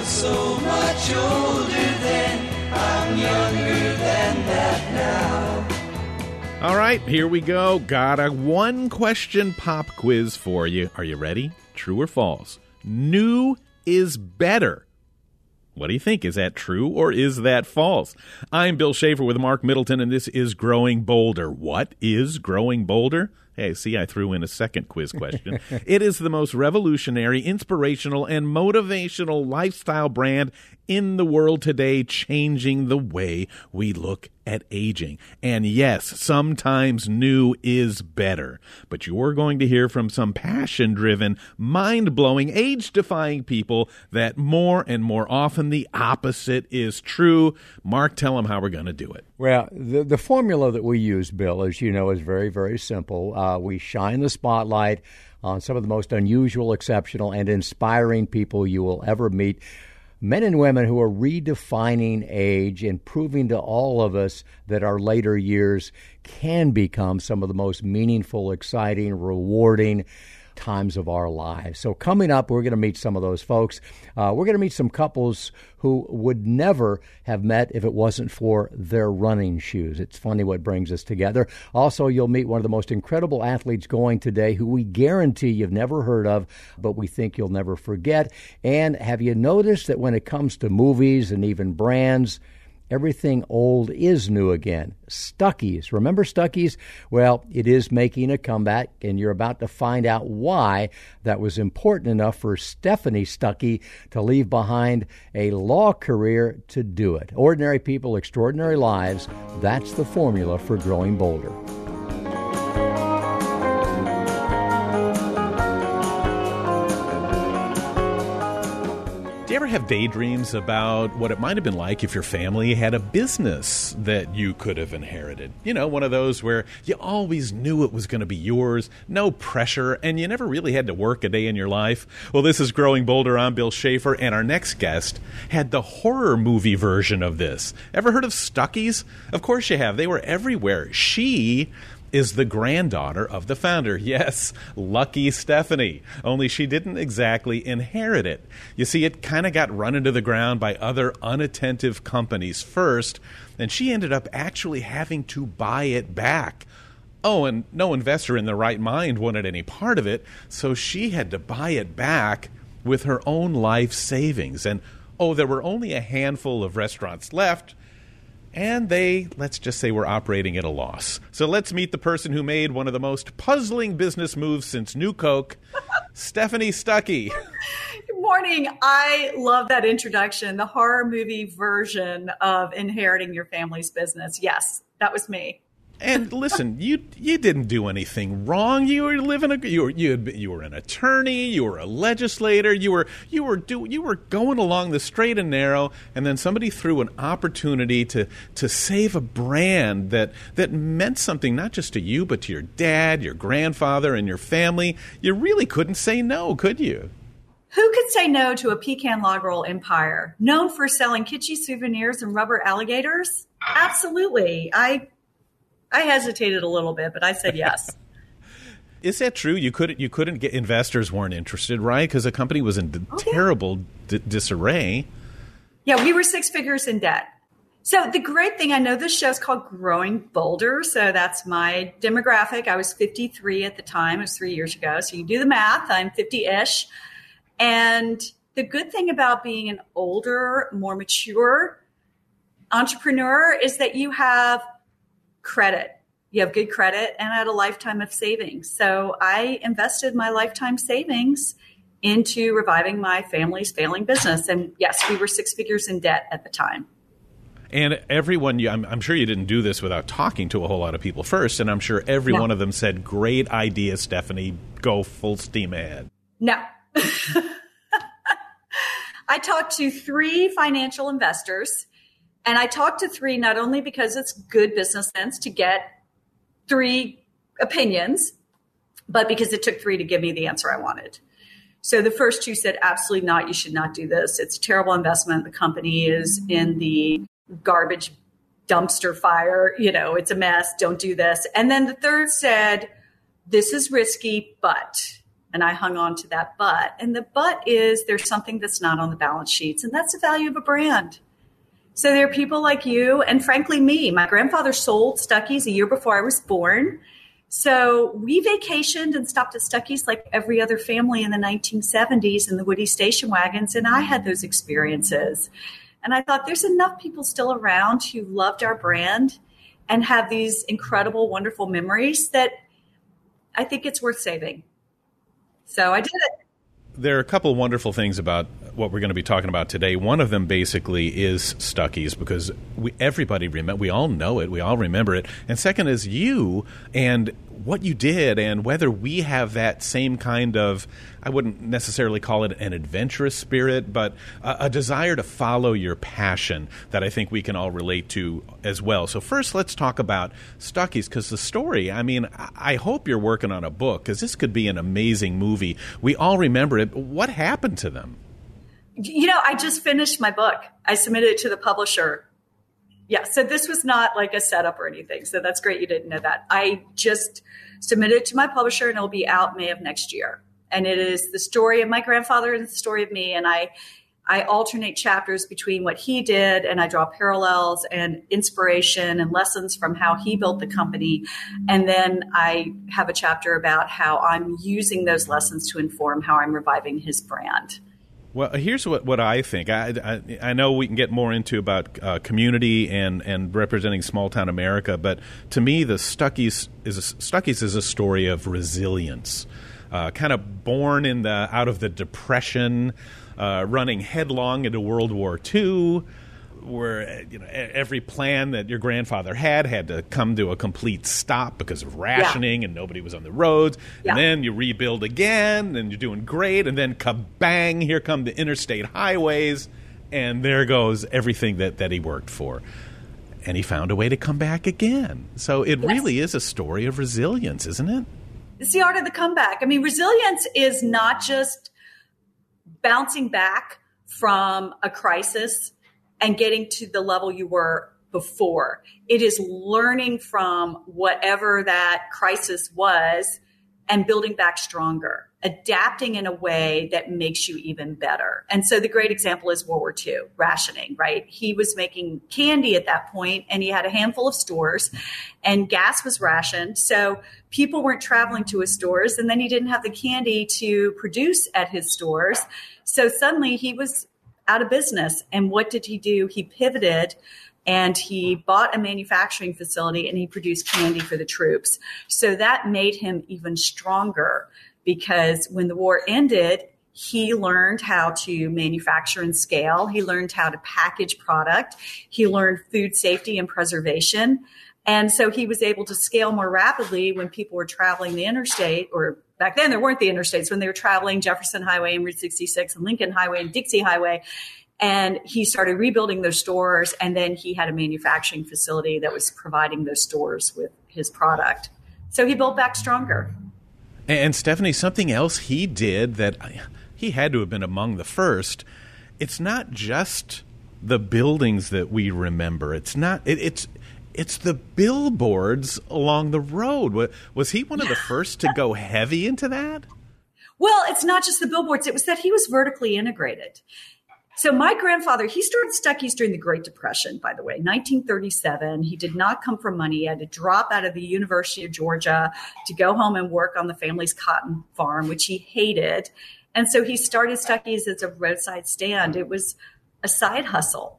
feel so much older than I'm younger than that now. All right, here we go. Got a one-question pop quiz for you. Are you ready? True or false? New is better. What do you think? Is that true or is that false? I'm Bill Schaefer with Mark Middleton, and this is Growing Bolder. What is Growing Bolder? Hey, see, I threw in a second quiz question. It is the most revolutionary, inspirational, and motivational lifestyle brand in the world today, changing the way we look at aging. And yes, sometimes new is better. But you're going to hear from some passion-driven, mind-blowing, age-defying people that more and more often the opposite is true. Mark, tell them how we're going to do it. Well, the formula that we use, Bill, as you know, is very, very simple. We shine the spotlight on some of the most unusual, exceptional, and inspiring people you will ever meet. Men and women who are redefining age and proving to all of us that our later years can become some of the most meaningful, exciting, rewarding times of our lives. So coming up, we're going to meet some of those folks. We're going to meet some couples who would never have met if it wasn't for their running shoes. It's funny what brings us together. Also, you'll meet one of the most incredible athletes going today who we guarantee you've never heard of, but we think you'll never forget. And have you noticed that when it comes to movies and even brands, everything old is new again? Stuckey's. Remember Stuckey's? Well, it is making a comeback, and you're about to find out why that was important enough for Stephanie Stuckey to leave behind a law career to do it. Ordinary people, extraordinary lives. That's the formula for Growing Bolder. Do you ever have daydreams about what it might have been like if your family had a business that you could have inherited? You know, one of those where you always knew it was going to be yours, no pressure, and you never really had to work a day in your life. Well, this is Growing Bolder. I'm Bill Schaefer, and our next guest had the horror movie version of this. Ever heard of Stuckey's? Of course you have. They were everywhere. She is the granddaughter of the founder. Yes, lucky Stephanie. Only she didn't exactly inherit it. You see, it kind of got run into the ground by other unattentive companies first, and she ended up actually having to buy it back. Oh, and no investor in their right mind wanted any part of it, so she had to buy it back with her own life savings. And, oh, there were only a handful of restaurants left, and they, let's just say, were operating at a loss. So let's meet the person who made one of the most puzzling business moves since New Coke, Stephanie Stuckey. Good morning. I love that introduction, the horror movie version of inheriting your family's business. Yes, that was me. And listen, you didn't do anything wrong. You were living you were an attorney, you were a legislator, you were going along the straight and narrow, and then somebody threw an opportunity to save a brand that meant something not just to you but to your dad, your grandfather, and your family. You really couldn't say no, could you? Who could say no to a pecan log roll empire known for selling kitschy souvenirs and rubber alligators? Absolutely. I hesitated a little bit, but I said yes. Is that true? You couldn't get investors weren't interested, right? Because the company was in terrible disarray. Yeah, we were six figures in debt. So the great thing, I know this show is called Growing Bolder, so that's my demographic. I was 53 at the time. It was 3 years ago. So you do the math. I'm 50-ish. And the good thing about being an older, more mature entrepreneur is that you have credit. You have good credit, and I had a lifetime of savings. So I invested my lifetime savings into reviving my family's failing business. And yes, we were six figures in debt at the time. And everyone, I'm sure you didn't do this without talking to a whole lot of people first. And I'm sure every one of them said, great idea, Stephanie, go full steam ahead. No. I talked to three financial investors. And I talked to three, not only because it's good business sense to get three opinions, but because it took three to give me the answer I wanted. So the first two said, absolutely not. You should not do this. It's a terrible investment. The company is in the garbage dumpster fire. You know, it's a mess. Don't do this. And then the third said, this is risky, but And I hung on to that but. And the but is there's something that's not on the balance sheets, and that's the value of a brand. So there are people like you and, frankly, me. My grandfather sold Stuckey's a year before I was born. So we vacationed and stopped at Stuckey's like every other family in the 1970s in the Woody station wagons, and I had those experiences. And I thought there's enough people still around who loved our brand and have these incredible, wonderful memories that I think it's worth saving. So I did it. There are a couple of wonderful things about what we're going to be talking about today. One of them basically is Stuckey's, because everybody remember. We all know it. We all remember it. And second is you and what you did, and whether we have that same kind of, I wouldn't necessarily call it an adventurous spirit, but a desire to follow your passion that I think we can all relate to as well. So first, let's talk about Stuckey's, because the story, I mean, I hope you're working on a book, because this could be an amazing movie. We all remember it. What happened to them? You know, I just finished my book. I submitted it to the publisher. Yeah, so this was not like a setup or anything. So that's great you didn't know that. I just submitted it to my publisher, and it'll be out May of next year. And it is the story of my grandfather and the story of me. And I alternate chapters between what he did, and I draw parallels and inspiration and lessons from how he built the company. And then I have a chapter about how I'm using those lessons to inform how I'm reviving his brand. Well, here's what I think. I know we can get more into about community and representing small-town America, but to me, the Stuckey's is a story of resilience, kind of born out of the Depression, running headlong into World War II, where every plan that your grandfather had to come to a complete stop because of rationing and nobody was on the roads. Yeah. And then you rebuild again and you're doing great. And then kabang, here come the interstate highways. And there goes everything that he worked for. And he found a way to come back again. So it really is a story of resilience, isn't it? It's the art of the comeback. I mean, resilience is not just bouncing back from a crisis and getting to the level you were before. It is learning from whatever that crisis was and building back stronger, adapting in a way that makes you even better. And so the great example is World War II, rationing, right? He was making candy at that point, and he had a handful of stores, and gas was rationed. So people weren't traveling to his stores, and then he didn't have the candy to produce at his stores. So suddenly he was out of business. And what did he do? He pivoted and he bought a manufacturing facility and he produced candy for the troops. So that made him even stronger, because when the war ended, he learned how to manufacture and scale. He learned how to package product. He learned food safety and preservation. And so he was able to scale more rapidly when people were traveling the interstate, or back then there weren't the interstates, when they were traveling Jefferson Highway and Route 66 and Lincoln Highway and Dixie Highway. And he started rebuilding those stores. And then he had a manufacturing facility that was providing those stores with his product. So he built back stronger. And Stephanie, something else he did that he had to have been among the first. It's not just the buildings that we remember. It's the billboards along the road. Was he one of the first to go heavy into that? Well, it's not just the billboards. It was that he was vertically integrated. So my grandfather, he started Stuckey's during the Great Depression, by the way, 1937. He did not come from money. He had to drop out of the University of Georgia to go home and work on the family's cotton farm, which he hated. And so he started Stuckey's as a roadside stand. It was a side hustle.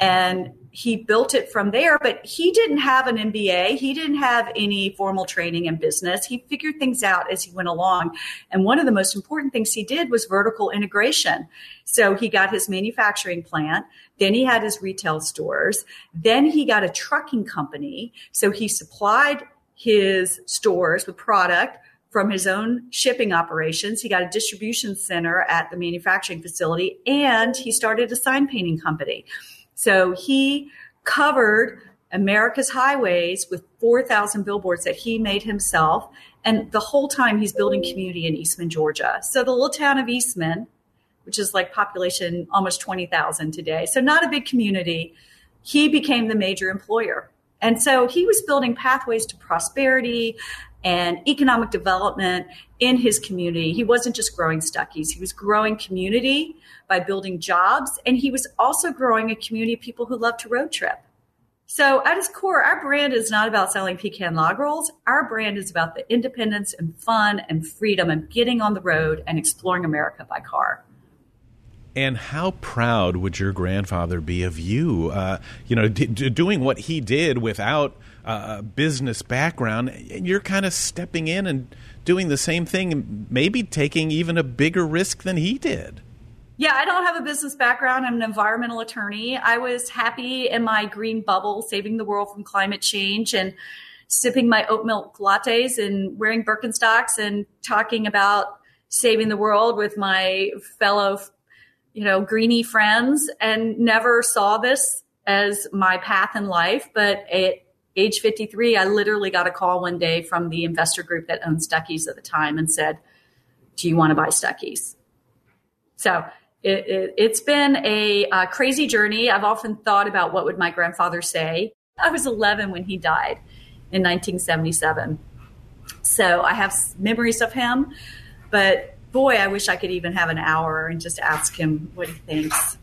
And he built it from there, but he didn't have an MBA. He didn't have any formal training in business. He figured things out as he went along. And one of the most important things he did was vertical integration. So he got his manufacturing plant. Then he had his retail stores. Then he got a trucking company. So he supplied his stores with product from his own shipping operations. He got a distribution center at the manufacturing facility, and he started a sign painting company. So he covered America's highways with 4,000 billboards that he made himself. And the whole time he's building community in Eastman, Georgia. So the little town of Eastman, which is like population almost 20,000 today. So not a big community. He became the major employer. And so he was building pathways to prosperity and economic development in his community. He wasn't just growing Stuckey's. He was growing community by building jobs. And he was also growing a community of people who love to road trip. So at its core, our brand is not about selling pecan log rolls. Our brand is about the independence and fun and freedom and getting on the road and exploring America by car. And how proud would your grandfather be of you, doing what he did without a business background? You're kind of stepping in and doing the same thing, maybe taking even a bigger risk than he did. Yeah, I don't have a business background. I'm an environmental attorney. I was happy in my green bubble, saving the world from climate change and sipping my oat milk lattes and wearing Birkenstocks and talking about saving the world with my fellow greenie friends, and never saw this as my path in life. But at age 53, I literally got a call one day from the investor group that owned Stuckey's at the time and said, do you want to buy Stuckey's? So it's been a crazy journey. I've often thought about what would my grandfather say. I was 11 when he died in 1977. So I have memories of him, but boy, I wish I could even have an hour and just ask him what he thinks.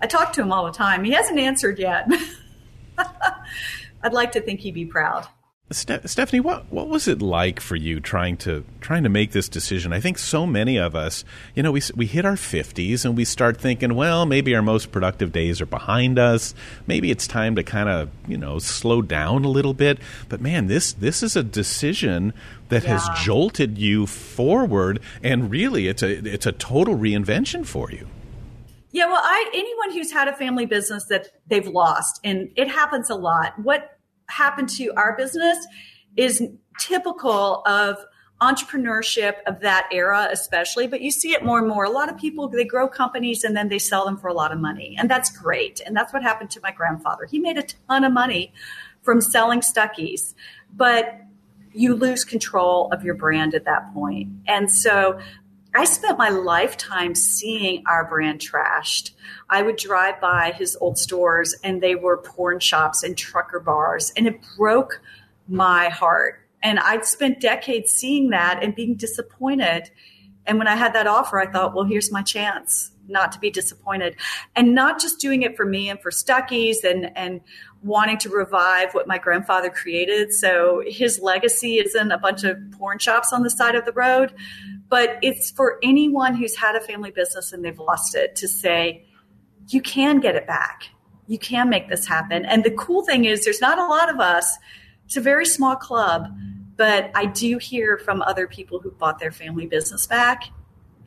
I talk to him all the time. He hasn't answered yet. I'd like to think he'd be proud. Stephanie, what was it like for you trying to make this decision? I think so many of us, we hit our 50s and we start thinking, well, maybe our most productive days are behind us. Maybe it's time to kind of, slow down a little bit. But man, this is a decision that has jolted you forward, and really it's a total reinvention for you. Yeah, well, anyone who's had a family business that they've lost, and it happens a lot. What happened to our business is typical of entrepreneurship of that era, especially, but you see it more and more. A lot of people, they grow companies and then they sell them for a lot of money. And that's great. And that's what happened to my grandfather. He made a ton of money from selling Stuckey's, but you lose control of your brand at that point. And so I spent my lifetime seeing our brand trashed. I would drive by his old stores and they were porn shops and trucker bars, and it broke my heart. And I'd spent decades seeing that and being disappointed. And when I had that offer, I thought, well, here's my chance not to be disappointed, and not just doing it for me and for Stuckey's and wanting to revive what my grandfather created. So his legacy isn't a bunch of porn shops on the side of the road, but it's for anyone who's had a family business and they've lost it to say, you can get it back. You can make this happen. And the cool thing is there's not a lot of us. It's a very small club, but I do hear from other people who bought their family business back.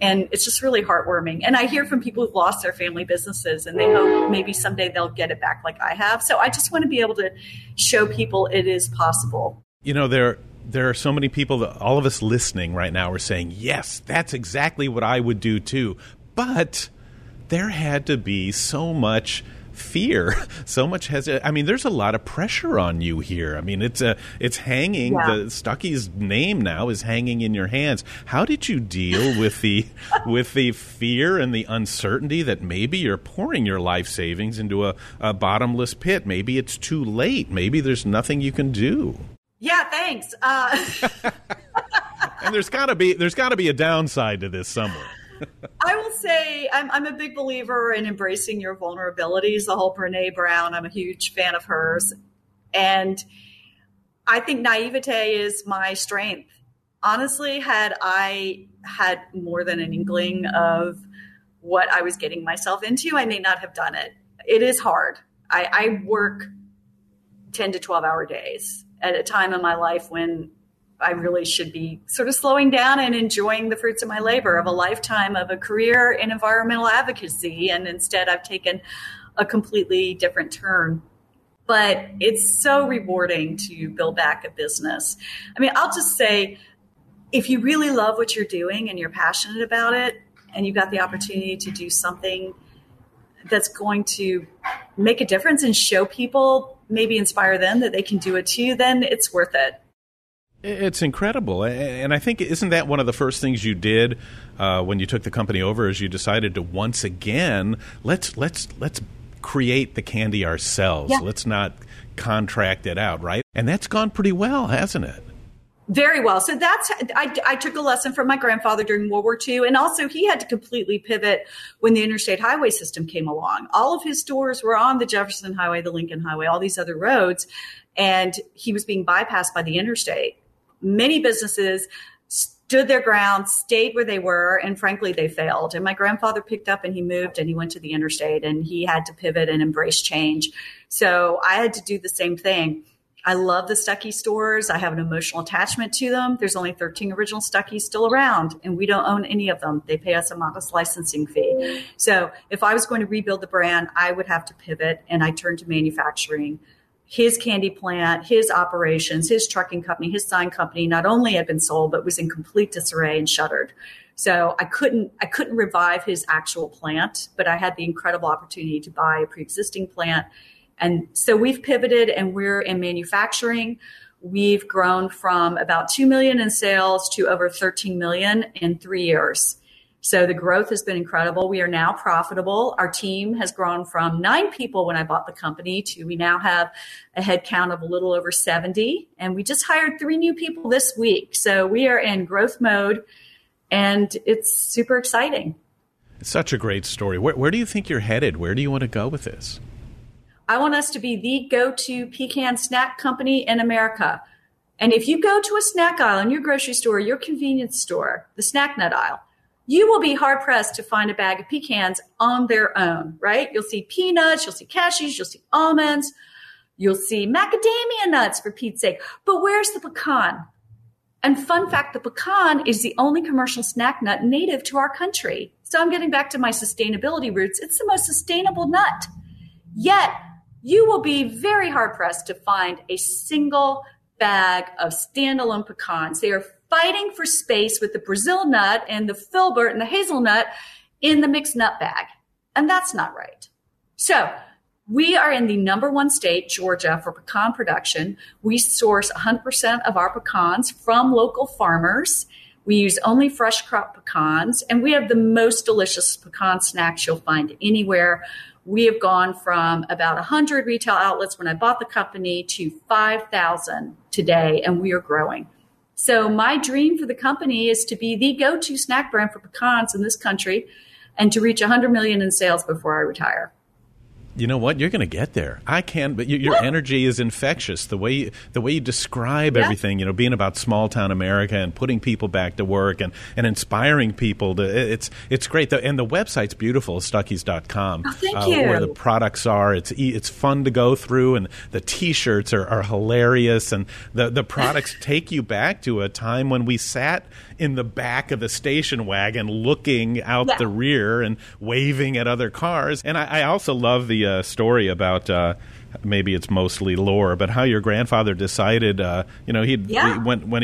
And it's just really heartwarming. And I hear from people who've lost their family businesses and they hope maybe someday they'll get it back like I have. So I just want to be able to show people it is possible. There are so many people that all of us listening right now are saying, yes, that's exactly what I would do too. But there had to be so much fear, so much hesitation. I mean, there's a lot of pressure on you here. I mean, it's hanging. Yeah. The Stuckey's name now is hanging in your hands. How did you deal with the fear and the uncertainty that maybe you're pouring your life savings into a bottomless pit? Maybe it's too late. Maybe there's nothing you can do. Yeah, thanks. And there's got to be a downside to this somewhere. I will say I'm a big believer in embracing your vulnerabilities, the whole Brené Brown. I'm a huge fan of hers. And I think naivete is my strength. Honestly, had I had more than an inkling of what I was getting myself into, I may not have done it. It is hard. I work 10 to 12-hour days at a time in my life when I really should be sort of slowing down and enjoying the fruits of my labor of a lifetime of a career in environmental advocacy. And instead I've taken a completely different turn, but it's so rewarding to build back a business. I mean, I'll just say, if you really love what you're doing and you're passionate about it, and you've got the opportunity to do something that's going to make a difference and show people, maybe inspire them that they can do it too, then it's worth it. It's incredible. And I think, isn't that one of the first things you did when you took the company over, is you decided to once again, let's create the candy ourselves. Yeah. Let's not contract it out, right? And that's gone pretty well, hasn't it? Very well. So that's, I took a lesson from my grandfather during World War II. And also he had to completely pivot when the interstate highway system came along. All of his stores were on the Jefferson Highway, the Lincoln Highway, all these other roads. And he was being bypassed by the interstate. Many businesses stood their ground, stayed where they were, and frankly, they failed. And my grandfather picked up and he moved and he went to the interstate and he had to pivot and embrace change. So I had to do the same thing. I love the Stuckey's stores. I have an emotional attachment to them. There's only 13 original Stuckey's still around, and we don't own any of them. They pay us a modest licensing fee. So if I was going to rebuild the brand, I would have to pivot, and I turned to manufacturing. His candy plant, his operations, his trucking company, his sign company not only had been sold, but was in complete disarray and shuttered. So I couldn't revive his actual plant, but I had the incredible opportunity to buy a pre-existing plant. And so we've pivoted and we're in manufacturing. We've grown from about 2 million in sales to over 13 million in 3 years. So the growth has been incredible. We are now profitable. Our team has grown from 9 people when I bought the company to we now have a head count of a little over 70. And we just hired 3 new people this week. So we are in growth mode and it's super exciting. It's such a great story. Where do you think you're headed? Where do you want to go with this? I want us to be the go-to pecan snack company in America. And if you go to a snack aisle in your grocery store, your convenience store, the snack nut aisle, you will be hard-pressed to find a bag of pecans on their own, right? You'll see peanuts, you'll see cashews, you'll see almonds, you'll see macadamia nuts, for Pete's sake. But where's the pecan? And fun fact, the pecan is the only commercial snack nut native to our country. So I'm getting back to my sustainability roots. It's the most sustainable nut. Yet, you will be very hard-pressed to find a single bag of standalone pecans. They are fighting for space with the Brazil nut and the filbert and the hazelnut in the mixed nut bag. And that's not right. So we are in the number 1 state, Georgia, for pecan production. We source 100% of our pecans from local farmers. We use only fresh crop pecans, and we have the most delicious pecan snacks you'll find anywhere. We have gone from about 100 retail outlets when I bought the company to 5,000 today, and we are growing. So my dream for the company is to be the go-to snack brand for pecans in this country and to reach 100 million in sales before I retire. You know what? You're going to get there. I can, but your energy is infectious. The way you describe everything, you know, being about small town America and putting people back to work and inspiring people. It's great. And the website's beautiful, Stuckey's.com. Oh, thank you. Where the products are. It's fun to go through, and the T-shirts are hilarious, and the products take you back to a time when we sat in the back of the station wagon looking out the rear and waving at other cars. And I also love the story about maybe it's mostly lore, but how your grandfather decided, when he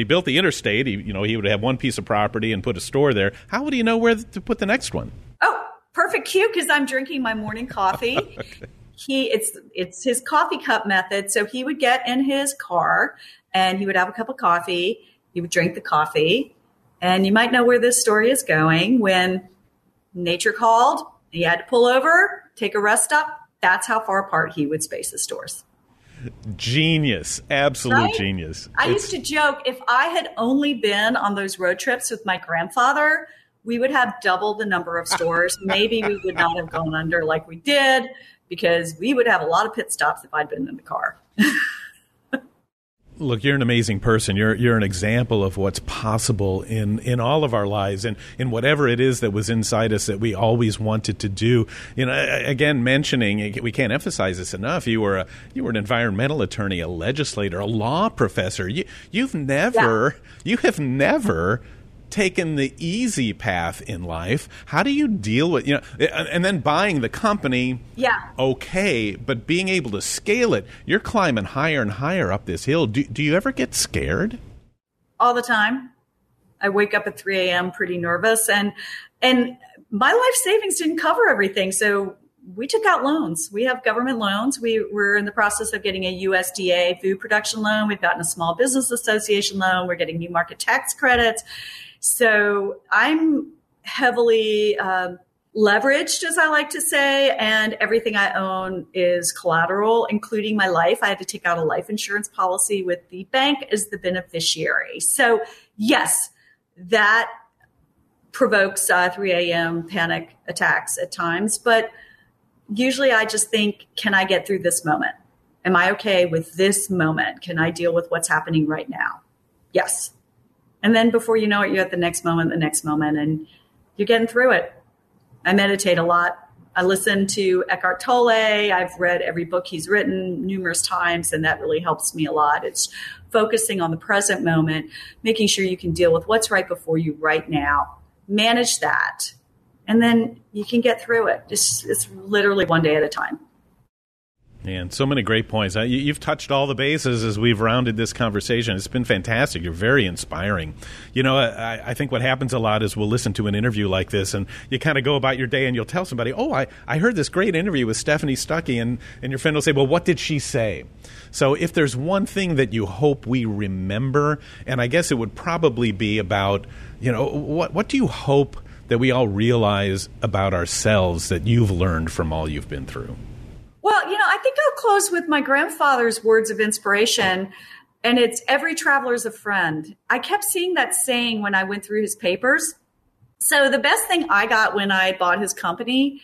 built the interstate, he would have one piece of property and put a store there. How would he know where to put the next one? Oh, perfect cue, because I'm drinking my morning coffee. Okay. It's his coffee cup method. So he would get in his car and he would have a cup of coffee. He would drink the coffee, and you might know where this story is going when nature called. He had to pull over, take a rest stop. That's how far apart he would space his stores. Genius. Absolute genius. I used to joke, if I had only been on those road trips with my grandfather, we would have double the number of stores. Maybe we would not have gone under like we did, because we would have a lot of pit stops if I'd been in the car. Look, you're an amazing person. You're an example of what's possible in all of our lives and in whatever it is that was inside us that we always wanted to do. You know, again, mentioning, we can't emphasize this enough, you were an environmental attorney, a legislator, a law professor. You have never taken the easy path in life. How do you deal with, and then buying the company? Yeah. Okay. But being able to scale it, you're climbing higher and higher up this hill. Do you ever get scared? All the time. I wake up at 3 a.m. pretty nervous, and my life savings didn't cover everything. So we took out loans. We have government loans. We're in the process of getting a USDA food production loan. We've gotten a small business association loan. We're getting new market tax credits. So I'm heavily leveraged, as I like to say, and everything I own is collateral, including my life. I had to take out a life insurance policy with the bank as the beneficiary. So yes, that provokes 3 a.m. panic attacks at times, but usually I just think, can I get through this moment? Am I okay with this moment? Can I deal with what's happening right now? Yes. And then before you know it, you're at the next moment, and you're getting through it. I meditate a lot. I listen to Eckhart Tolle. I've read every book he's written numerous times, and that really helps me a lot. It's focusing on the present moment, making sure you can deal with what's right before you right now. Manage that, and then you can get through it. It's literally one day at a time. And so many great points. You've touched all the bases as we've rounded this conversation. It's been fantastic. You're very inspiring. You know, I think what happens a lot is we'll listen to an interview like this, and you kind of go about your day, and you'll tell somebody, oh, I heard this great interview with Stephanie Stuckey, and your friend will say, well, what did she say? So if there's one thing that you hope we remember, and I guess it would probably be about, you know, what do you hope that we all realize about ourselves that you've learned from all you've been through? Well, you know, I think I'll close with my grandfather's words of inspiration, and it's every traveler's a friend. I kept seeing that saying when I went through his papers. So the best thing I got when I bought his company,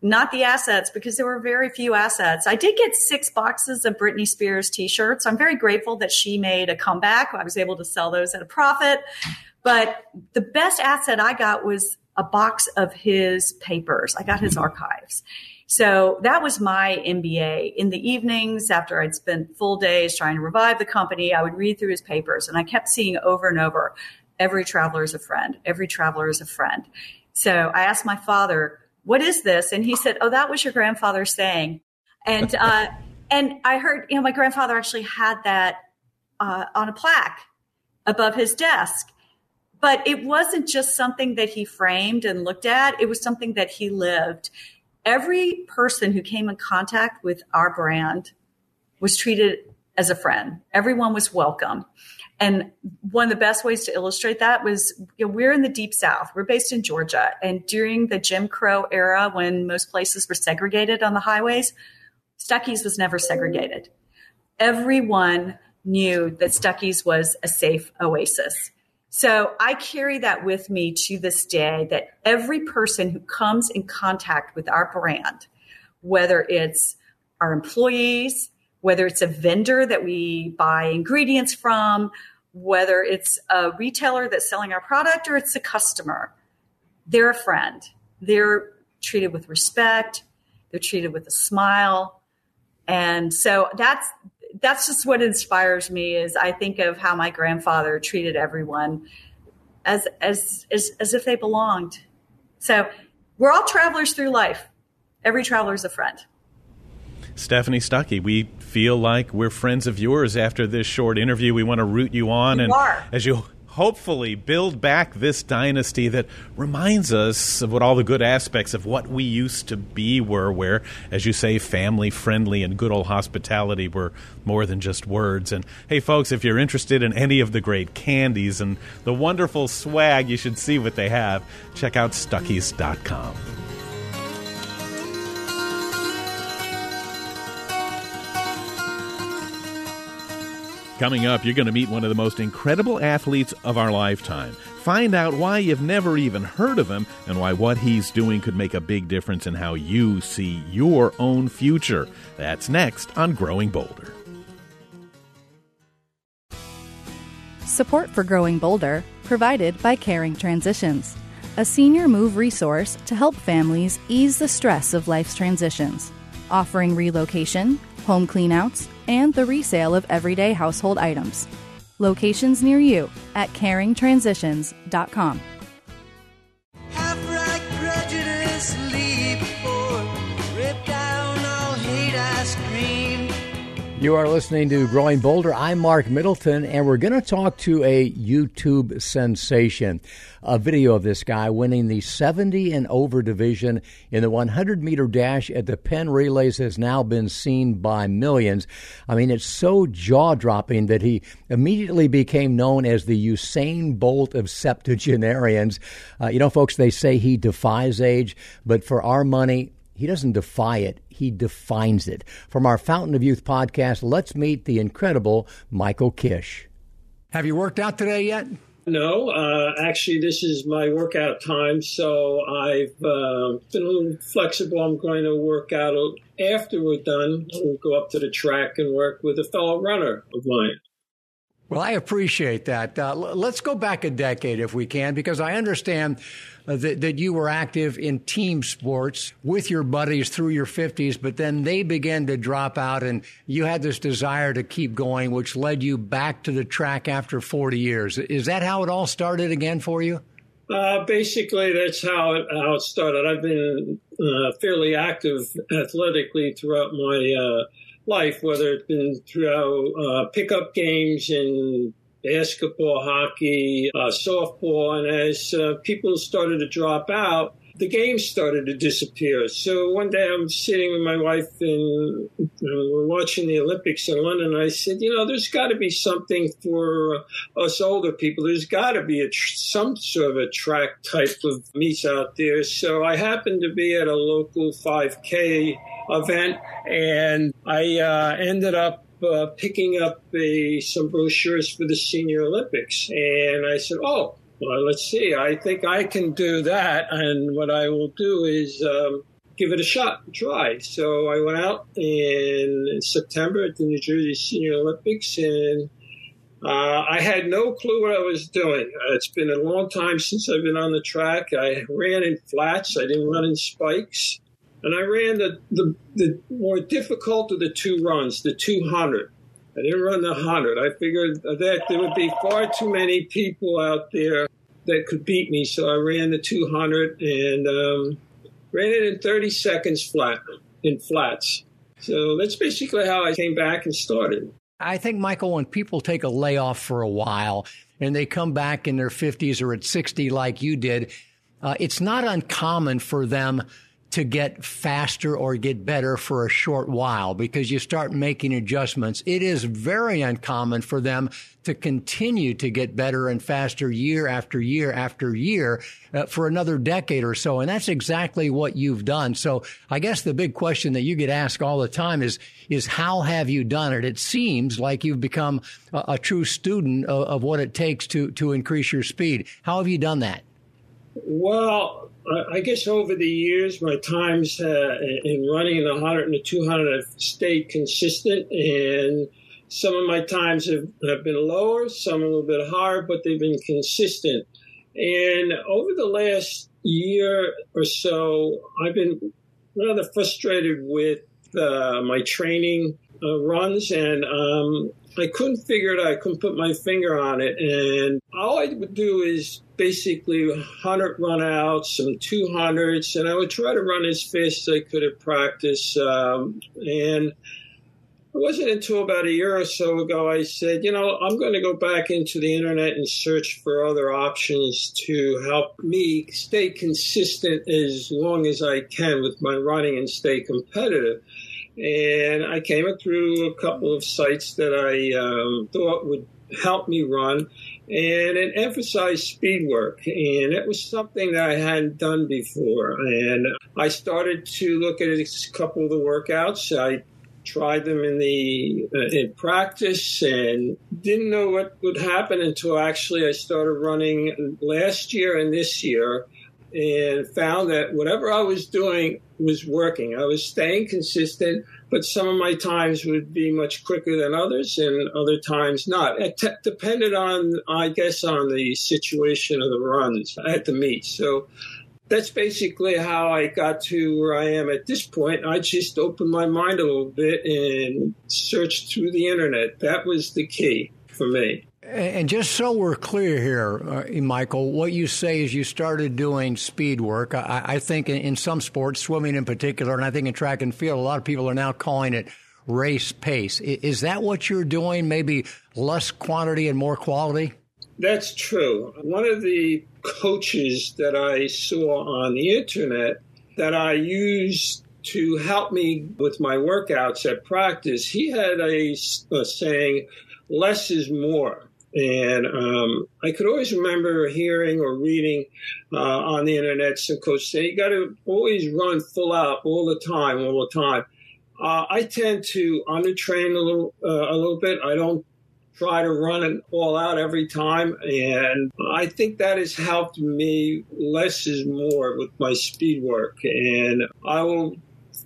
not the assets, because there were very few assets. I did get 6 boxes of Britney Spears T-shirts. I'm very grateful that she made a comeback. I was able to sell those at a profit. But the best asset I got was a box of his papers. I got his archives. So that was my MBA. In the evenings, after I'd spent full days trying to revive the company, I would read through his papers, and I kept seeing over and over, every traveler is a friend, every traveler is a friend. So I asked my father, what is this? And he said, oh, that was your grandfather saying. And and I heard, you know, my grandfather actually had that on a plaque above his desk. But it wasn't just something that he framed and looked at. It was something that he lived. Every person who came in contact with our brand was treated as a friend. Everyone was welcome. And one of the best ways to illustrate that was, you know, we're in the Deep South. We're based in Georgia. And during the Jim Crow era, when most places were segregated on the highways, Stuckey's was never segregated. Everyone knew that Stuckey's was a safe oasis. So I carry that with me to this day, that every person who comes in contact with our brand, whether it's our employees, whether it's a vendor that we buy ingredients from, whether it's a retailer that's selling our product, or it's a customer, they're a friend. They're treated with respect. They're treated with a smile. And so that's just what inspires me, is I think of how my grandfather treated everyone as if they belonged. So we're all travelers through life. Every traveler is a friend. Stephanie Stuckey, we feel like we're friends of yours after this short interview. We want to root you on. As you hopefully build back this dynasty that reminds us of what all the good aspects of what we used to be were, where, as you say, family-friendly and good old hospitality were more than just words. And, hey, folks, if you're interested in any of the great candies and the wonderful swag, you should see what they have. Check out Stuckey's.com. Coming up, you're going to meet one of the most incredible athletes of our lifetime. Find out why you've never even heard of him, and why what he's doing could make a big difference in how you see your own future. That's next on Growing Bolder. Support for Growing Bolder provided by Caring Transitions, a senior move resource to help families ease the stress of life's transitions, offering relocation, home cleanouts, and the resale of everyday household items. Locations near you at caringtransitions.com. You are listening to Growing Bolder. I'm Mark Middleton, and we're going to talk to a YouTube sensation. A video of this guy winning the 70 and over division in the 100-meter dash at the Penn Relays has now been seen by millions. I mean, it's so jaw-dropping that he immediately became known as the Usain Bolt of septuagenarians. You know, folks, they say he defies age, but for our money, he doesn't defy it. He defines it. From our Fountain of Youth podcast, let's meet the incredible Michael Kish. Have you worked out today yet? No. Actually, this is my workout time, so I've been a little flexible. I'm going to work out after we're done. We'll go up to the track and work with a fellow runner of mine. Well, I appreciate that. Let's go back a decade if we can, because I understand that you were active in team sports with your buddies through your 50s, but then they began to drop out and you had this desire to keep going, which led you back to the track after 40 years. Is that how it all started again for you? Basically, that's how it started. I've been fairly active athletically throughout my life, whether it's been through pickup games and basketball, hockey, softball. And as people started to drop out, the games started to disappear. So one day I'm sitting with my wife and we're watching the Olympics in London. And I said, you know, there's got to be something for us older people. There's got to be some sort of a track type of meets out there. So I happened to be at a local 5K event, and I ended up picking up some brochures for the Senior Olympics. And I said, oh, well, let's see. I think I can do that. And what I will do is give it a shot and try. So I went out in September at the New Jersey Senior Olympics, and I had no clue what I was doing. It's been a long time since I've been on the track. I ran in flats. I didn't run in spikes. And I ran the more difficult of the two runs, the 200. I didn't run the 100. I figured that there would be far too many people out there that could beat me. So I ran the 200 and ran it in 30 seconds flat, in flats. So that's basically how I came back and started. I think, Michael, when people take a layoff for a while and they come back in their 50s or at 60 like you did, it's not uncommon for them to get faster or get better for a short while because you start making adjustments. It is very uncommon for them to continue to get better and faster year after year after year for another decade or so. And that's exactly what you've done. So I guess the big question that you get asked all the time is how have you done it? It seems like you've become a true student of what it takes to increase your speed. How have you done that? Well, I guess over the years, my times in running the 100 and the 200 have stayed consistent, and some of my times have been lower, some a little bit higher, but they've been consistent. And over the last year or so, I've been rather frustrated with my training runs, and I couldn't figure it out. I couldn't put my finger on it. And all I would do is basically 100 run-outs, some 200s, and I would try to run as fast as I could at practice. And it wasn't until about a year or so ago I said, you know, I'm going to go back into the internet and search for other options to help me stay consistent as long as I can with my running and stay competitive. And I came through a couple of sites that I thought would help me run, and it emphasized speed work. And it was something that I hadn't done before. And I started to look at a couple of the workouts. I tried them in practice and didn't know what would happen until actually I started running last year and this year, and found that whatever I was doing was working. I was staying consistent, but some of my times would be much quicker than others, and other times not. It depended on, I guess, on the situation of the runs at the meet. So that's basically how I got to where I am at this point. I just opened my mind a little bit and searched through the internet. That was the key for me. And just so we're clear here, Michael, what you say is you started doing speed work. I think in some sports, swimming in particular, and I think in track and field, a lot of people are now calling it race pace. Is that what you're doing? Maybe less quantity and more quality? That's true. One of the coaches that I saw on the internet that I used to help me with my workouts at practice, he had a saying, less is more. And I could always remember hearing or reading on the internet some coach say, you got to always run full out all the time. I tend to undertrain a little bit. I don't try to run it all out every time. And I think that has helped me. Less is more with my speed work. And I will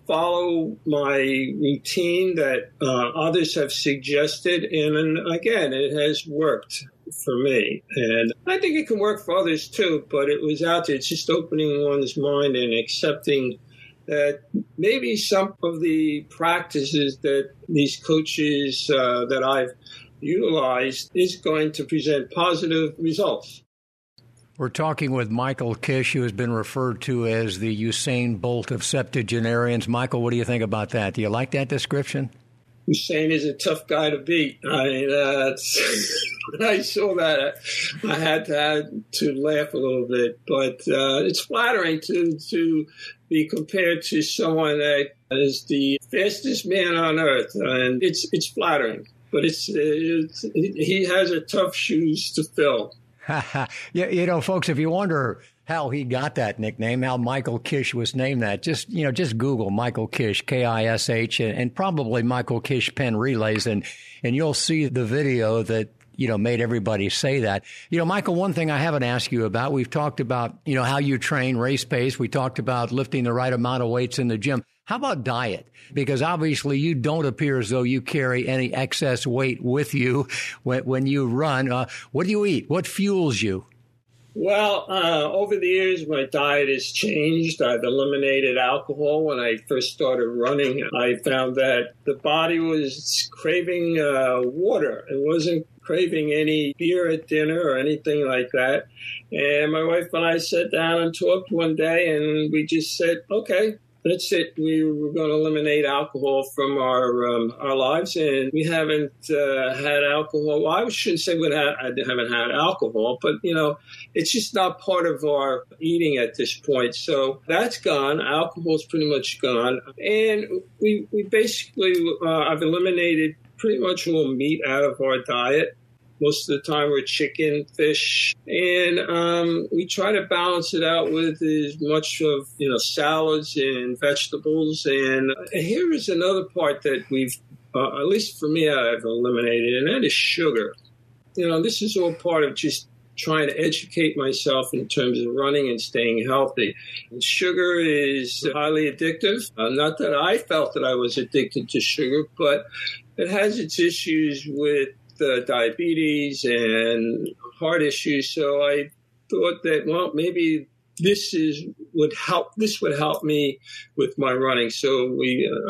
follow my routine that others have suggested. And again, it has worked for me. And I think it can work for others too, but it was out there. It's just opening one's mind and accepting that maybe some of the practices that these coaches that I've utilized is going to present positive results. We're talking with Michael Kish, who has been referred to as the Usain Bolt of septuagenarians. Michael, what do you think about that? Do you like that description? Usain is a tough guy to beat. I mean, when I saw that, I had to laugh a little bit. But it's flattering to be compared to someone that is the fastest man on earth. And it's flattering. But he has a tough shoes to fill. You know, folks, if you wonder how he got that nickname, how Michael Kish was named that, just Google Michael Kish, Kish, and probably Michael Kish Penn Relays, and you'll see the video that, made everybody say that. Michael, one thing I haven't asked you about, we've talked about, how you train, race pace. We talked about lifting the right amount of weights in the gym. How about diet? Because obviously you don't appear as though you carry any excess weight with you when you run. What do you eat? What fuels you? Well, over the years, my diet has changed. I've eliminated alcohol. When I first started running, I found that the body was craving water. It wasn't craving any beer at dinner or anything like that. And my wife and I sat down and talked one day, and we just said, okay, that's it. We were going to eliminate alcohol from our lives, and we haven't had alcohol. Well, I shouldn't say I haven't had alcohol, but, it's just not part of our eating at this point. So that's gone. Alcohol's pretty much gone. And we basically, I've eliminated pretty much all meat out of our diet. Most of the time we're chicken, fish, and we try to balance it out with as much of, salads and vegetables. And here is another part that we've, at least for me, I've eliminated, and that is sugar. This is all part of just trying to educate myself in terms of running and staying healthy. And sugar is highly addictive. Not that I felt that I was addicted to sugar, but it has its issues with diabetes and heart issues. So I thought that, well, maybe this would help me with my running. So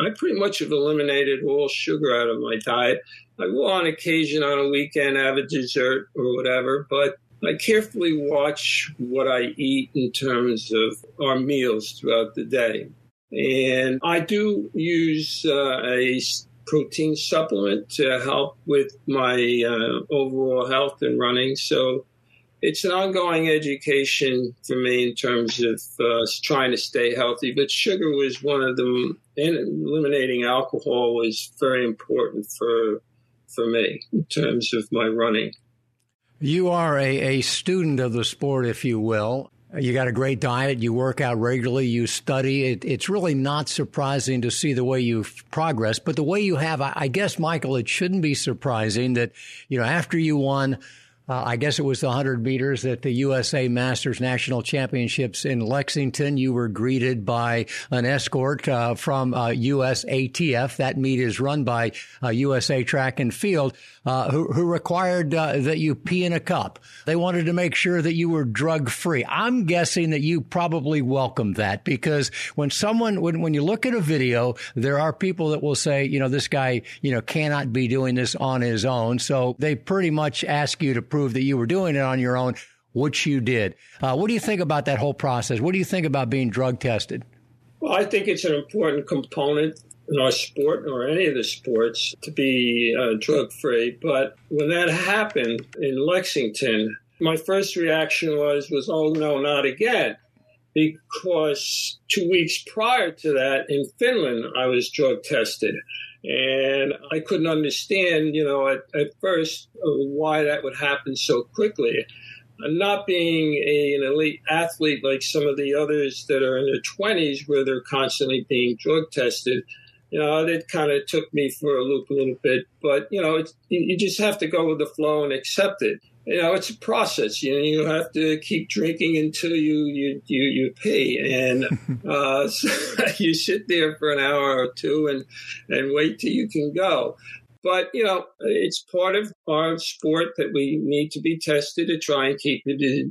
I pretty much have eliminated all sugar out of my diet. I will on occasion on a weekend have a dessert or whatever, but I carefully watch what I eat in terms of our meals throughout the day. And I do use a protein supplement to help with my overall health and running. So it's an ongoing education for me in terms of trying to stay healthy. But sugar was one of them, and eliminating alcohol was very important for me in terms of my running. You are a student of the sport, if you will. You got a great diet. You work out regularly. You study. It's really not surprising to see the way you've progressed. But the way you have, I guess, Michael, it shouldn't be surprising that, after you won, I guess it was the 100 meters at the USA Masters National Championships in Lexington, you were greeted by an escort from USATF. That meet is run by USA Track and Field, who required that you pee in a cup. They wanted to make sure that you were drug-free. I'm guessing that you probably welcomed that, because when you look at a video, there are people that will say, this guy, cannot be doing this on his own. So they pretty much ask you to prove that you were doing it on your own, which you did. What do you think about that whole process? What do you think about being drug tested? Well, I think it's an important component in our sport or any of the sports to be drug-free. But when that happened in Lexington, my first reaction was, oh, no, not again. Because 2 weeks prior to that, in Finland, I was drug tested. And I couldn't understand, at first, why that would happen so quickly. Not being an elite athlete like some of the others that are in their 20s where they're constantly being drug tested, that kind of took me for a loop a little bit. But, you just have to go with the flow and accept it. It's a process. You have to keep drinking until you pee. And so you sit there for an hour or two and wait till you can go. But, it's part of our sport that we need to be tested to try and keep it,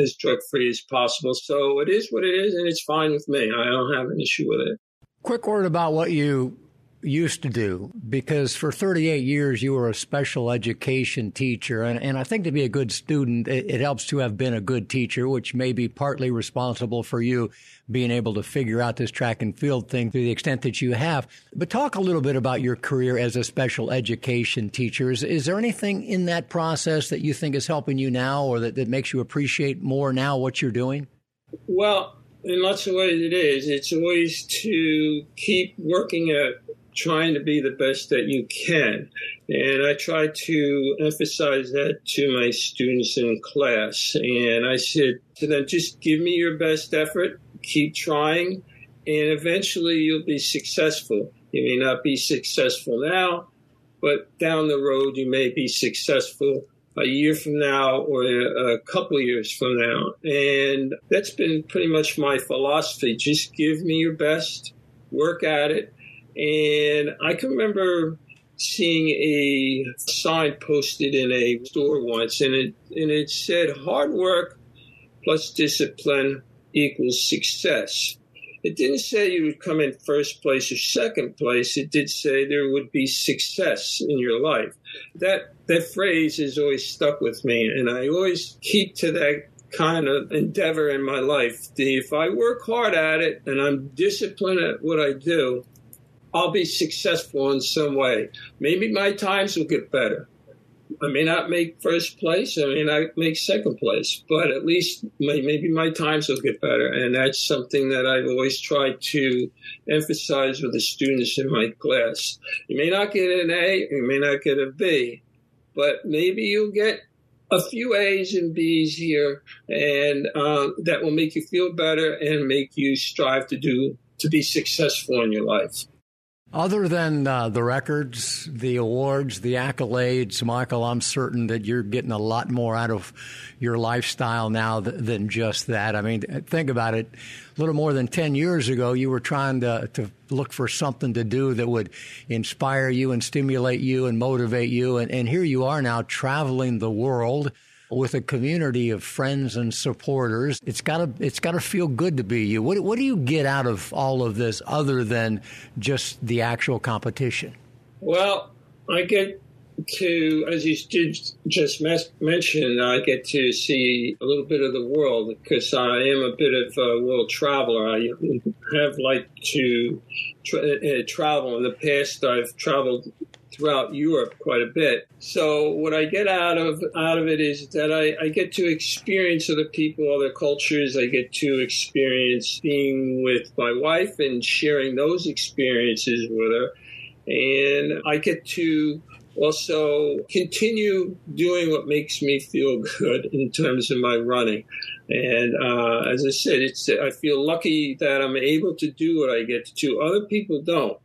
as drug-free as possible. So it is what it is, and it's fine with me. I don't have an issue with it. Quick word about what you used to do, because for 38 years, you were a special education teacher. And I think to be a good student, it helps to have been a good teacher, which may be partly responsible for you being able to figure out this track and field thing to the extent that you have. But talk a little bit about your career as a special education teacher. Is there anything in that process that you think is helping you now or that makes you appreciate more now what you're doing? Well, in lots of ways it is. It's always to keep working at trying to be the best that you can. And I try to emphasize that to my students in class. And I said to them, just give me your best effort, keep trying, and eventually you'll be successful. You may not be successful now, but down the road you may be successful a year from now or a couple of years from now. And that's been pretty much my philosophy. Just give me your best, work at it. And I can remember seeing a sign posted in a store once, and it said, hard work plus discipline equals success. It didn't say you would come in first place or second place. It did say there would be success in your life. That phrase has always stuck with me, and I always keep to that kind of endeavor in my life. If I work hard at it and I'm disciplined at what I do, I'll be successful in some way. Maybe my times will get better. I may not make first place. I may not make second place. But at least maybe my times will get better. And that's something that I've always tried to emphasize with the students in my class. You may not get an A. You may not get a B. But maybe you'll get a few A's and B's here. And that will make you feel better and make you strive to be successful in your life. Other than the records, the awards, the accolades, Michael, I'm certain that you're getting a lot more out of your lifestyle now than just that. I mean, think about it. A little more than 10 years ago, you were trying to look for something to do that would inspire you and stimulate you and motivate you. And here you are now traveling the world with a community of friends and supporters. It's got to feel good to be you. What do you get out of all of this other than just the actual competition? Well, I get to, as you did just mention, I get to see a little bit of the world because I am a bit of a world traveler. I have liked to travel. In the past, I've traveled throughout Europe quite a bit. So what I get out of it is that I get to experience other people, other cultures. I get to experience being with my wife and sharing those experiences with her. And I get to also continue doing what makes me feel good in terms of my running. And as I said, I feel lucky that I'm able to do what I get to do. Other people don't.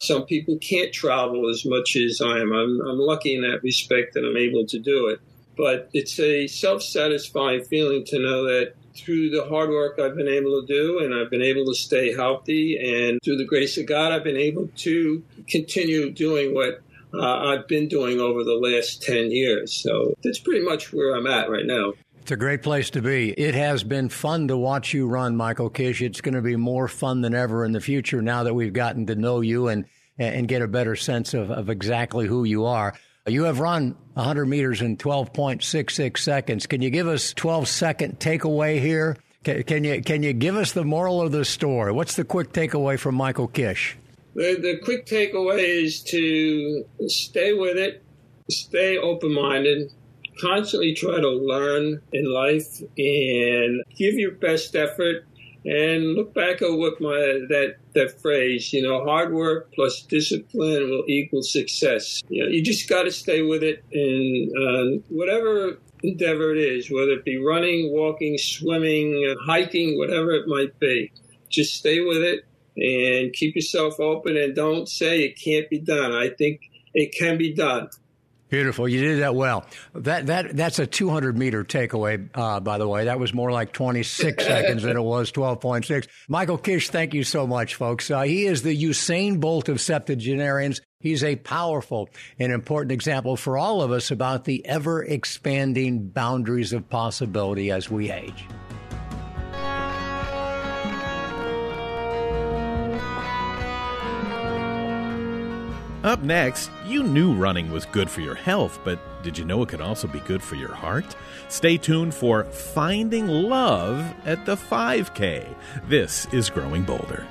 Some people can't travel as much as I am. I'm lucky in that respect that I'm able to do it. But it's a self-satisfying feeling to know that through the hard work I've been able to do, and I've been able to stay healthy, and through the grace of God, I've been able to continue doing what I've been doing over the last 10 years. So that's pretty much where I'm at right now. It's a great place to be. It has been fun to watch you run, Michael Kish. It's going to be more fun than ever in the future now that we've gotten to know you and get a better sense of exactly who you are. You have run 100 meters in 12.66 seconds. Can you give us 12-second takeaway here? Can you give us the moral of the story? What's the quick takeaway from Michael Kish? The quick takeaway is to stay with it, stay open-minded, constantly try to learn in life and give your best effort. And look back at what that phrase, you know, hard work plus discipline will equal success. You know, you just got to stay with it in whatever endeavor it is, whether it be running, walking, swimming, hiking, whatever it might be. Just stay with it and keep yourself open and don't say it can't be done. I think it can be done. Beautiful. You did that well. That's a 200-meter takeaway, by the way. That was more like 26 seconds than it was 12.6. Michael Kish, thank you so much, folks. He is the Usain Bolt of septuagenarians. He's a powerful and important example for all of us about the ever-expanding boundaries of possibility as we age. Up next, you knew running was good for your health, but did you know it could also be good for your heart? Stay tuned for Finding Love at the 5K. This is Growing Bolder.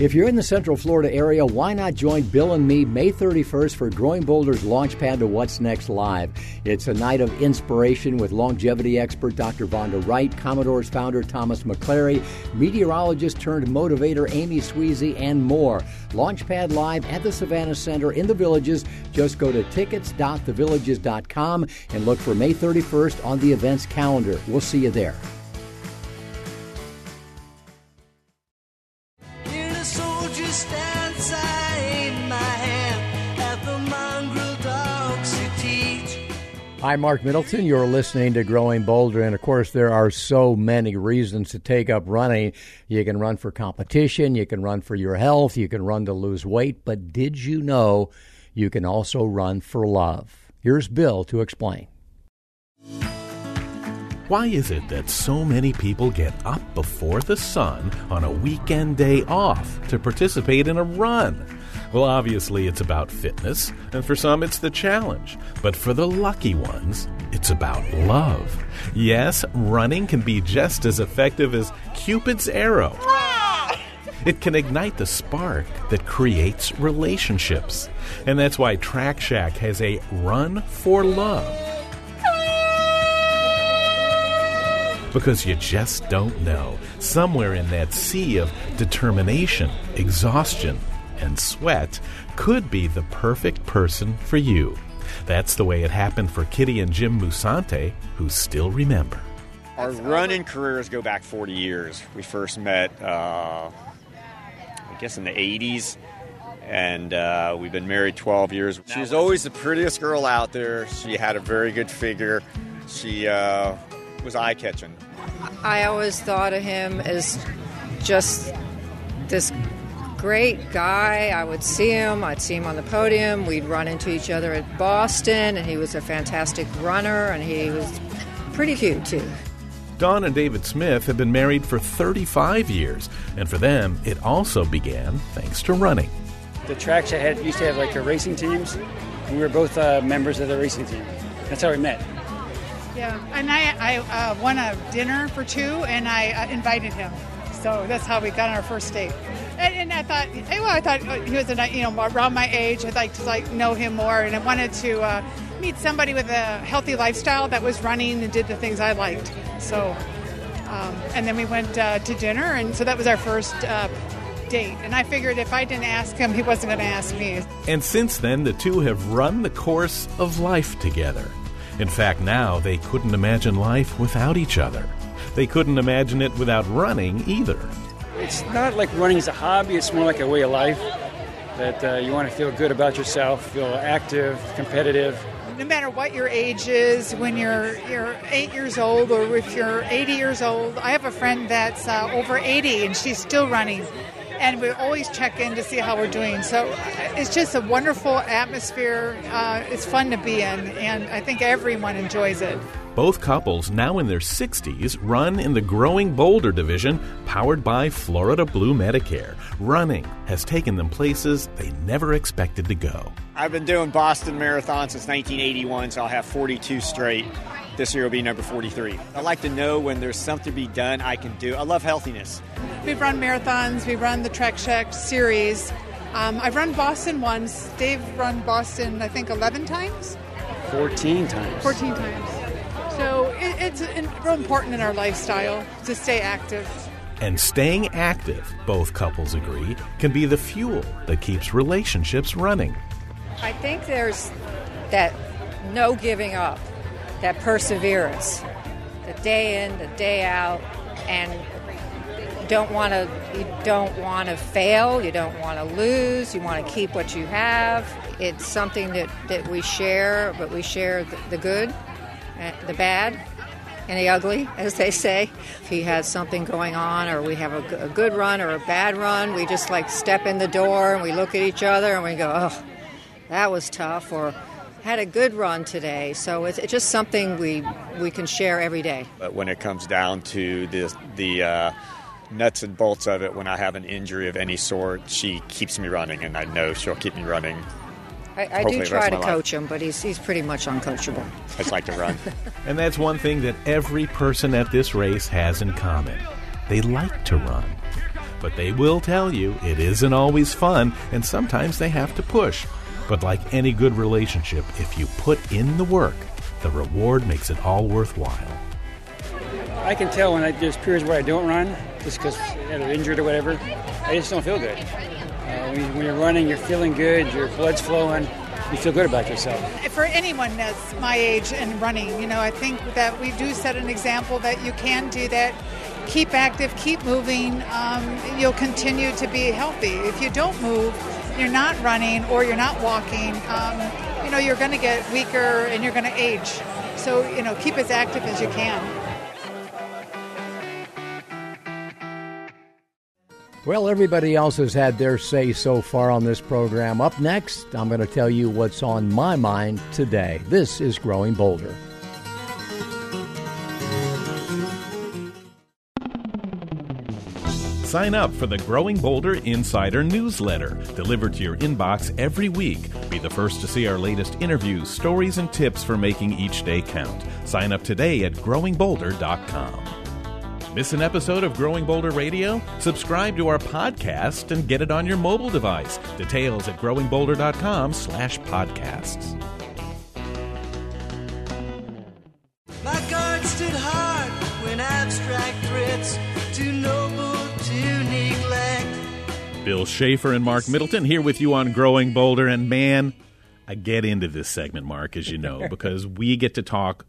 If you're in the Central Florida area, why not join Bill and me May 31st for Growing Boulder's Launchpad to What's Next Live. It's a night of inspiration with longevity expert Dr. Vonda Wright, Commodore's founder Thomas McClary, meteorologist turned motivator Amy Sweezy, and more. Launchpad Live at the Savannah Center in The Villages. Just go to tickets.thevillages.com and look for May 31st on the events calendar. We'll see you there. I'm Mark Middleton. You're listening to Growing Bolder. And, of course, there are so many reasons to take up running. You can run for competition. You can run for your health. You can run to lose weight. But did you know you can also run for love? Here's Bill to explain. Why is it that so many people get up before the sun on a weekend day off to participate in a run? Well, obviously, it's about fitness, and for some, it's the challenge. But for the lucky ones, it's about love. Yes, running can be just as effective as Cupid's arrow. It can ignite the spark that creates relationships. And that's why Track Shack has a Run for Love. Because you just don't know. Somewhere in that sea of determination, exhaustion, and sweat could be the perfect person for you. That's the way it happened for Kitty and Jim Musante, who still remember. Our running careers go back 40 years. We first met, I guess, in the 80s, and we've been married 12 years. She was always the prettiest girl out there. She had a very good figure. She was eye-catching. I always thought of him as just this great guy. I would see him. I'd see him on the podium. We'd run into each other at Boston, and he was a fantastic runner, and he was pretty cute, too. Don and David Smith have been married for 35 years, and for them, it also began thanks to running. The Track Shack used to have, like, racing teams, and we were both members of the racing team. That's how we met. Yeah, and I won a dinner for two, and I invited him. So that's how we got on our first date. And I thought, he was around my age. I'd like to know him more, and I wanted to meet somebody with a healthy lifestyle that was running and did the things I liked. So, and then we went to dinner, and so that was our first date. And I figured if I didn't ask him, he wasn't going to ask me. And since then, the two have run the course of life together. In fact, now they couldn't imagine life without each other. They couldn't imagine it without running either. It's not like running is a hobby. It's more like a way of life that you want to feel good about yourself, feel active, competitive. No matter what your age is, when you're 8 years old or if you're 80 years old, I have a friend that's over 80 and she's still running. And we always check in to see how we're doing. So it's just a wonderful atmosphere. It's fun to be in, and I think everyone enjoys it. Both couples, now in their 60s, run in the Growing Bolder division, powered by Florida Blue Medicare. Running has taken them places they never expected to go. I've been doing Boston Marathon since 1981, so I'll have 42 straight. This year will be number 43. I like to know when there's something to be done I can do. I love healthiness. We've run marathons. We've run the Track Shack series. I've run Boston once. They've run Boston, I think, 11 times? 14 times. 14 times. So it's real important in our lifestyle to stay active. And staying active, both couples agree, can be the fuel that keeps relationships running. I think there's that no giving up, that perseverance, the day in, the day out, and you don't want to fail, you don't want to lose, you want to keep what you have. It's something that we share, but we share the good, the bad, and the ugly, as they say. If he has something going on, or we have a good run or a bad run, we just like step in the door and we look at each other and we go, oh, that was tough, or had a good run today. So it's just something we can share every day. But when it comes down to the nuts and bolts of it, when I have an injury of any sort, she keeps me running, and I know she'll keep me running. I do try to coach him, but he's pretty much uncoachable. I just like to run. And that's one thing that every person at this race has in common. They like to run. But they will tell you it isn't always fun, and sometimes they have to push. But like any good relationship, if you put in the work, the reward makes it all worthwhile. I can tell when there's periods where I don't run, just because I'm injured or whatever, I just don't feel good. When you're running, you're feeling good, your blood's flowing, you feel good about yourself. For anyone that's my age and running, I think that we do set an example that you can do that. Keep active, keep moving, you'll continue to be healthy. If you don't move, you're not running or you're not walking, you're going to get weaker and you're going to age. So, keep as active as you can. Well, everybody else has had their say so far on this program. Up next, I'm going to tell you what's on my mind today. This is Growing Bolder. Sign up for the Growing Bolder Insider Newsletter, delivered to your inbox every week. Be the first to see our latest interviews, stories, and tips for making each day count. Sign up today at growingbolder.com. Miss an episode of Growing Bolder Radio? Subscribe to our podcast and get it on your mobile device. Details at growingbolder.com/podcasts. My guard stood hard when abstract threats to noble. Bill Schaefer and Mark Middleton here with you on Growing Bolder. And man, I get into this segment, Mark, as you know, because we get to talk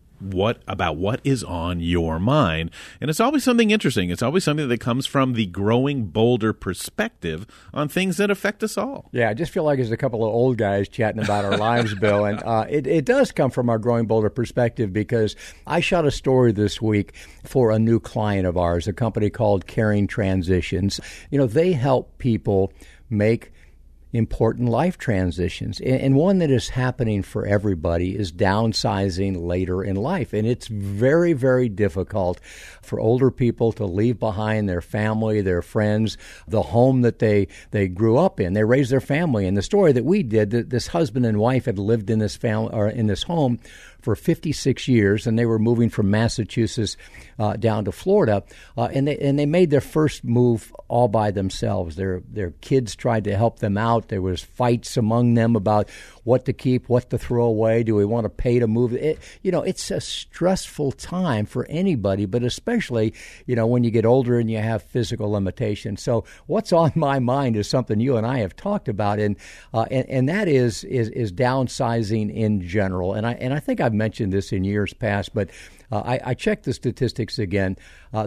about what is on your mind. And it's always something interesting. It's always something that comes from the Growing Bolder perspective on things that affect us all. Yeah, I just feel like there's a couple of old guys chatting about our lives, Bill. And it does come from our Growing Bolder perspective, because I shot a story this week for a new client of ours, a company called Caring Transitions. They help people make important life transitions. And one that is happening for everybody is downsizing later in life. And it's very, very difficult for older people to leave behind their family, their friends, the home that they grew up in. They raised their family. And the story that we did, that this husband and wife had lived in this family or in this home for 56 years, and they were moving from Massachusetts down to Florida, and they made their first move all by themselves. Their kids tried to help them out. There was fights among them about what to keep, what to throw away. Do we want to pay to move? It's a stressful time for anybody, but especially when you get older and you have physical limitations. So what's on my mind is something you and I have talked about, and that is downsizing in general. And I think I've mentioned this in years past, but I checked the statistics again.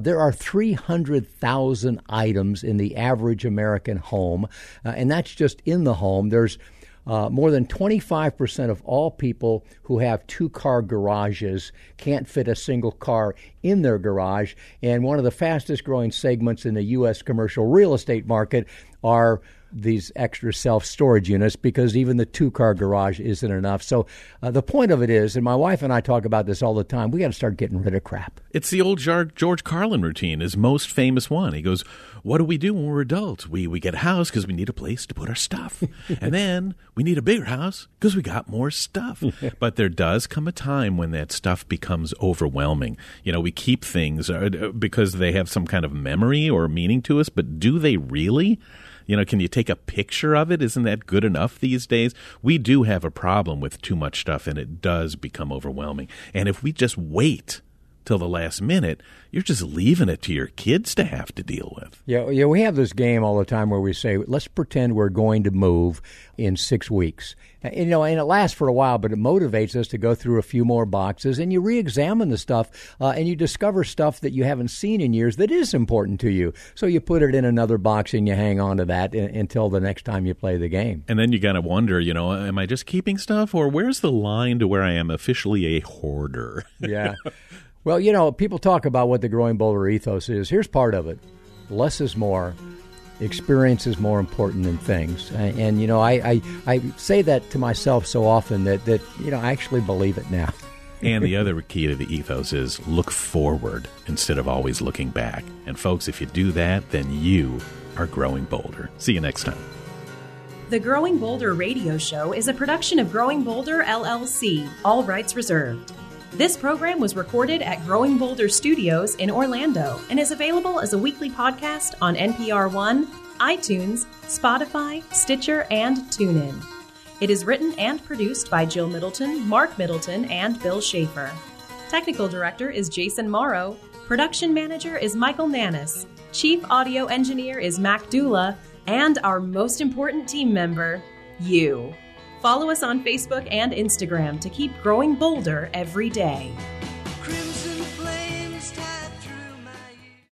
There are 300,000 items in the average American home, and that's just in the home. There's more than 25% of all people who have two-car garages can't fit a single car in their garage, and one of the fastest-growing segments in the U.S. commercial real estate market are these extra self-storage units because even the two-car garage isn't enough. So the point of it is, and my wife and I talk about this all the time, we got to start getting rid of crap. It's the old George Carlin routine, his most famous one. He goes, what do we do when we're adults? We get a house because we need a place to put our stuff. And then we need a bigger house because we got more stuff. But there does come a time when that stuff becomes overwhelming. You know, we keep things because they have some kind of memory or meaning to us, but do they really? You know, can you take a picture of it? Isn't that good enough these days? We do have a problem with too much stuff, and it does become overwhelming. And if we just wait till the last minute, you're just leaving it to your kids to have to deal with. Yeah, we have this game all the time where we say, let's pretend we're going to move in 6 weeks. You know, and it lasts for a while, but it motivates us to go through a few more boxes, and you re-examine the stuff, and you discover stuff that you haven't seen in years that is important to you. So you put it in another box, and you hang on to that until the next time you play the game. And then you got to wonder, you know, am I just keeping stuff, or where's the line to where I am officially a hoarder? Yeah. Well, you know, people talk about what the Growing Bolder ethos is. Here's part of it. Less is more. Experience is more important than things. And you know, I say that to myself so often that you know, I actually believe it now. And the other key to the ethos is look forward instead of always looking back. And folks, if you do that, then you are growing bolder. See you next time. The Growing Bolder Radio Show is a production of Growing Bolder, LLC. All rights reserved. This program was recorded at Growing Bolder Studios in Orlando and is available as a weekly podcast on NPR One, iTunes, Spotify, Stitcher, and TuneIn. It is written and produced by Jill Middleton, Mark Middleton, and Bill Schaefer. Technical director is Jason Morrow. Production manager is Michael Nannis. Chief audio engineer is Mac Dula. And our most important team member, you. Follow us on Facebook and Instagram to keep growing bolder every day.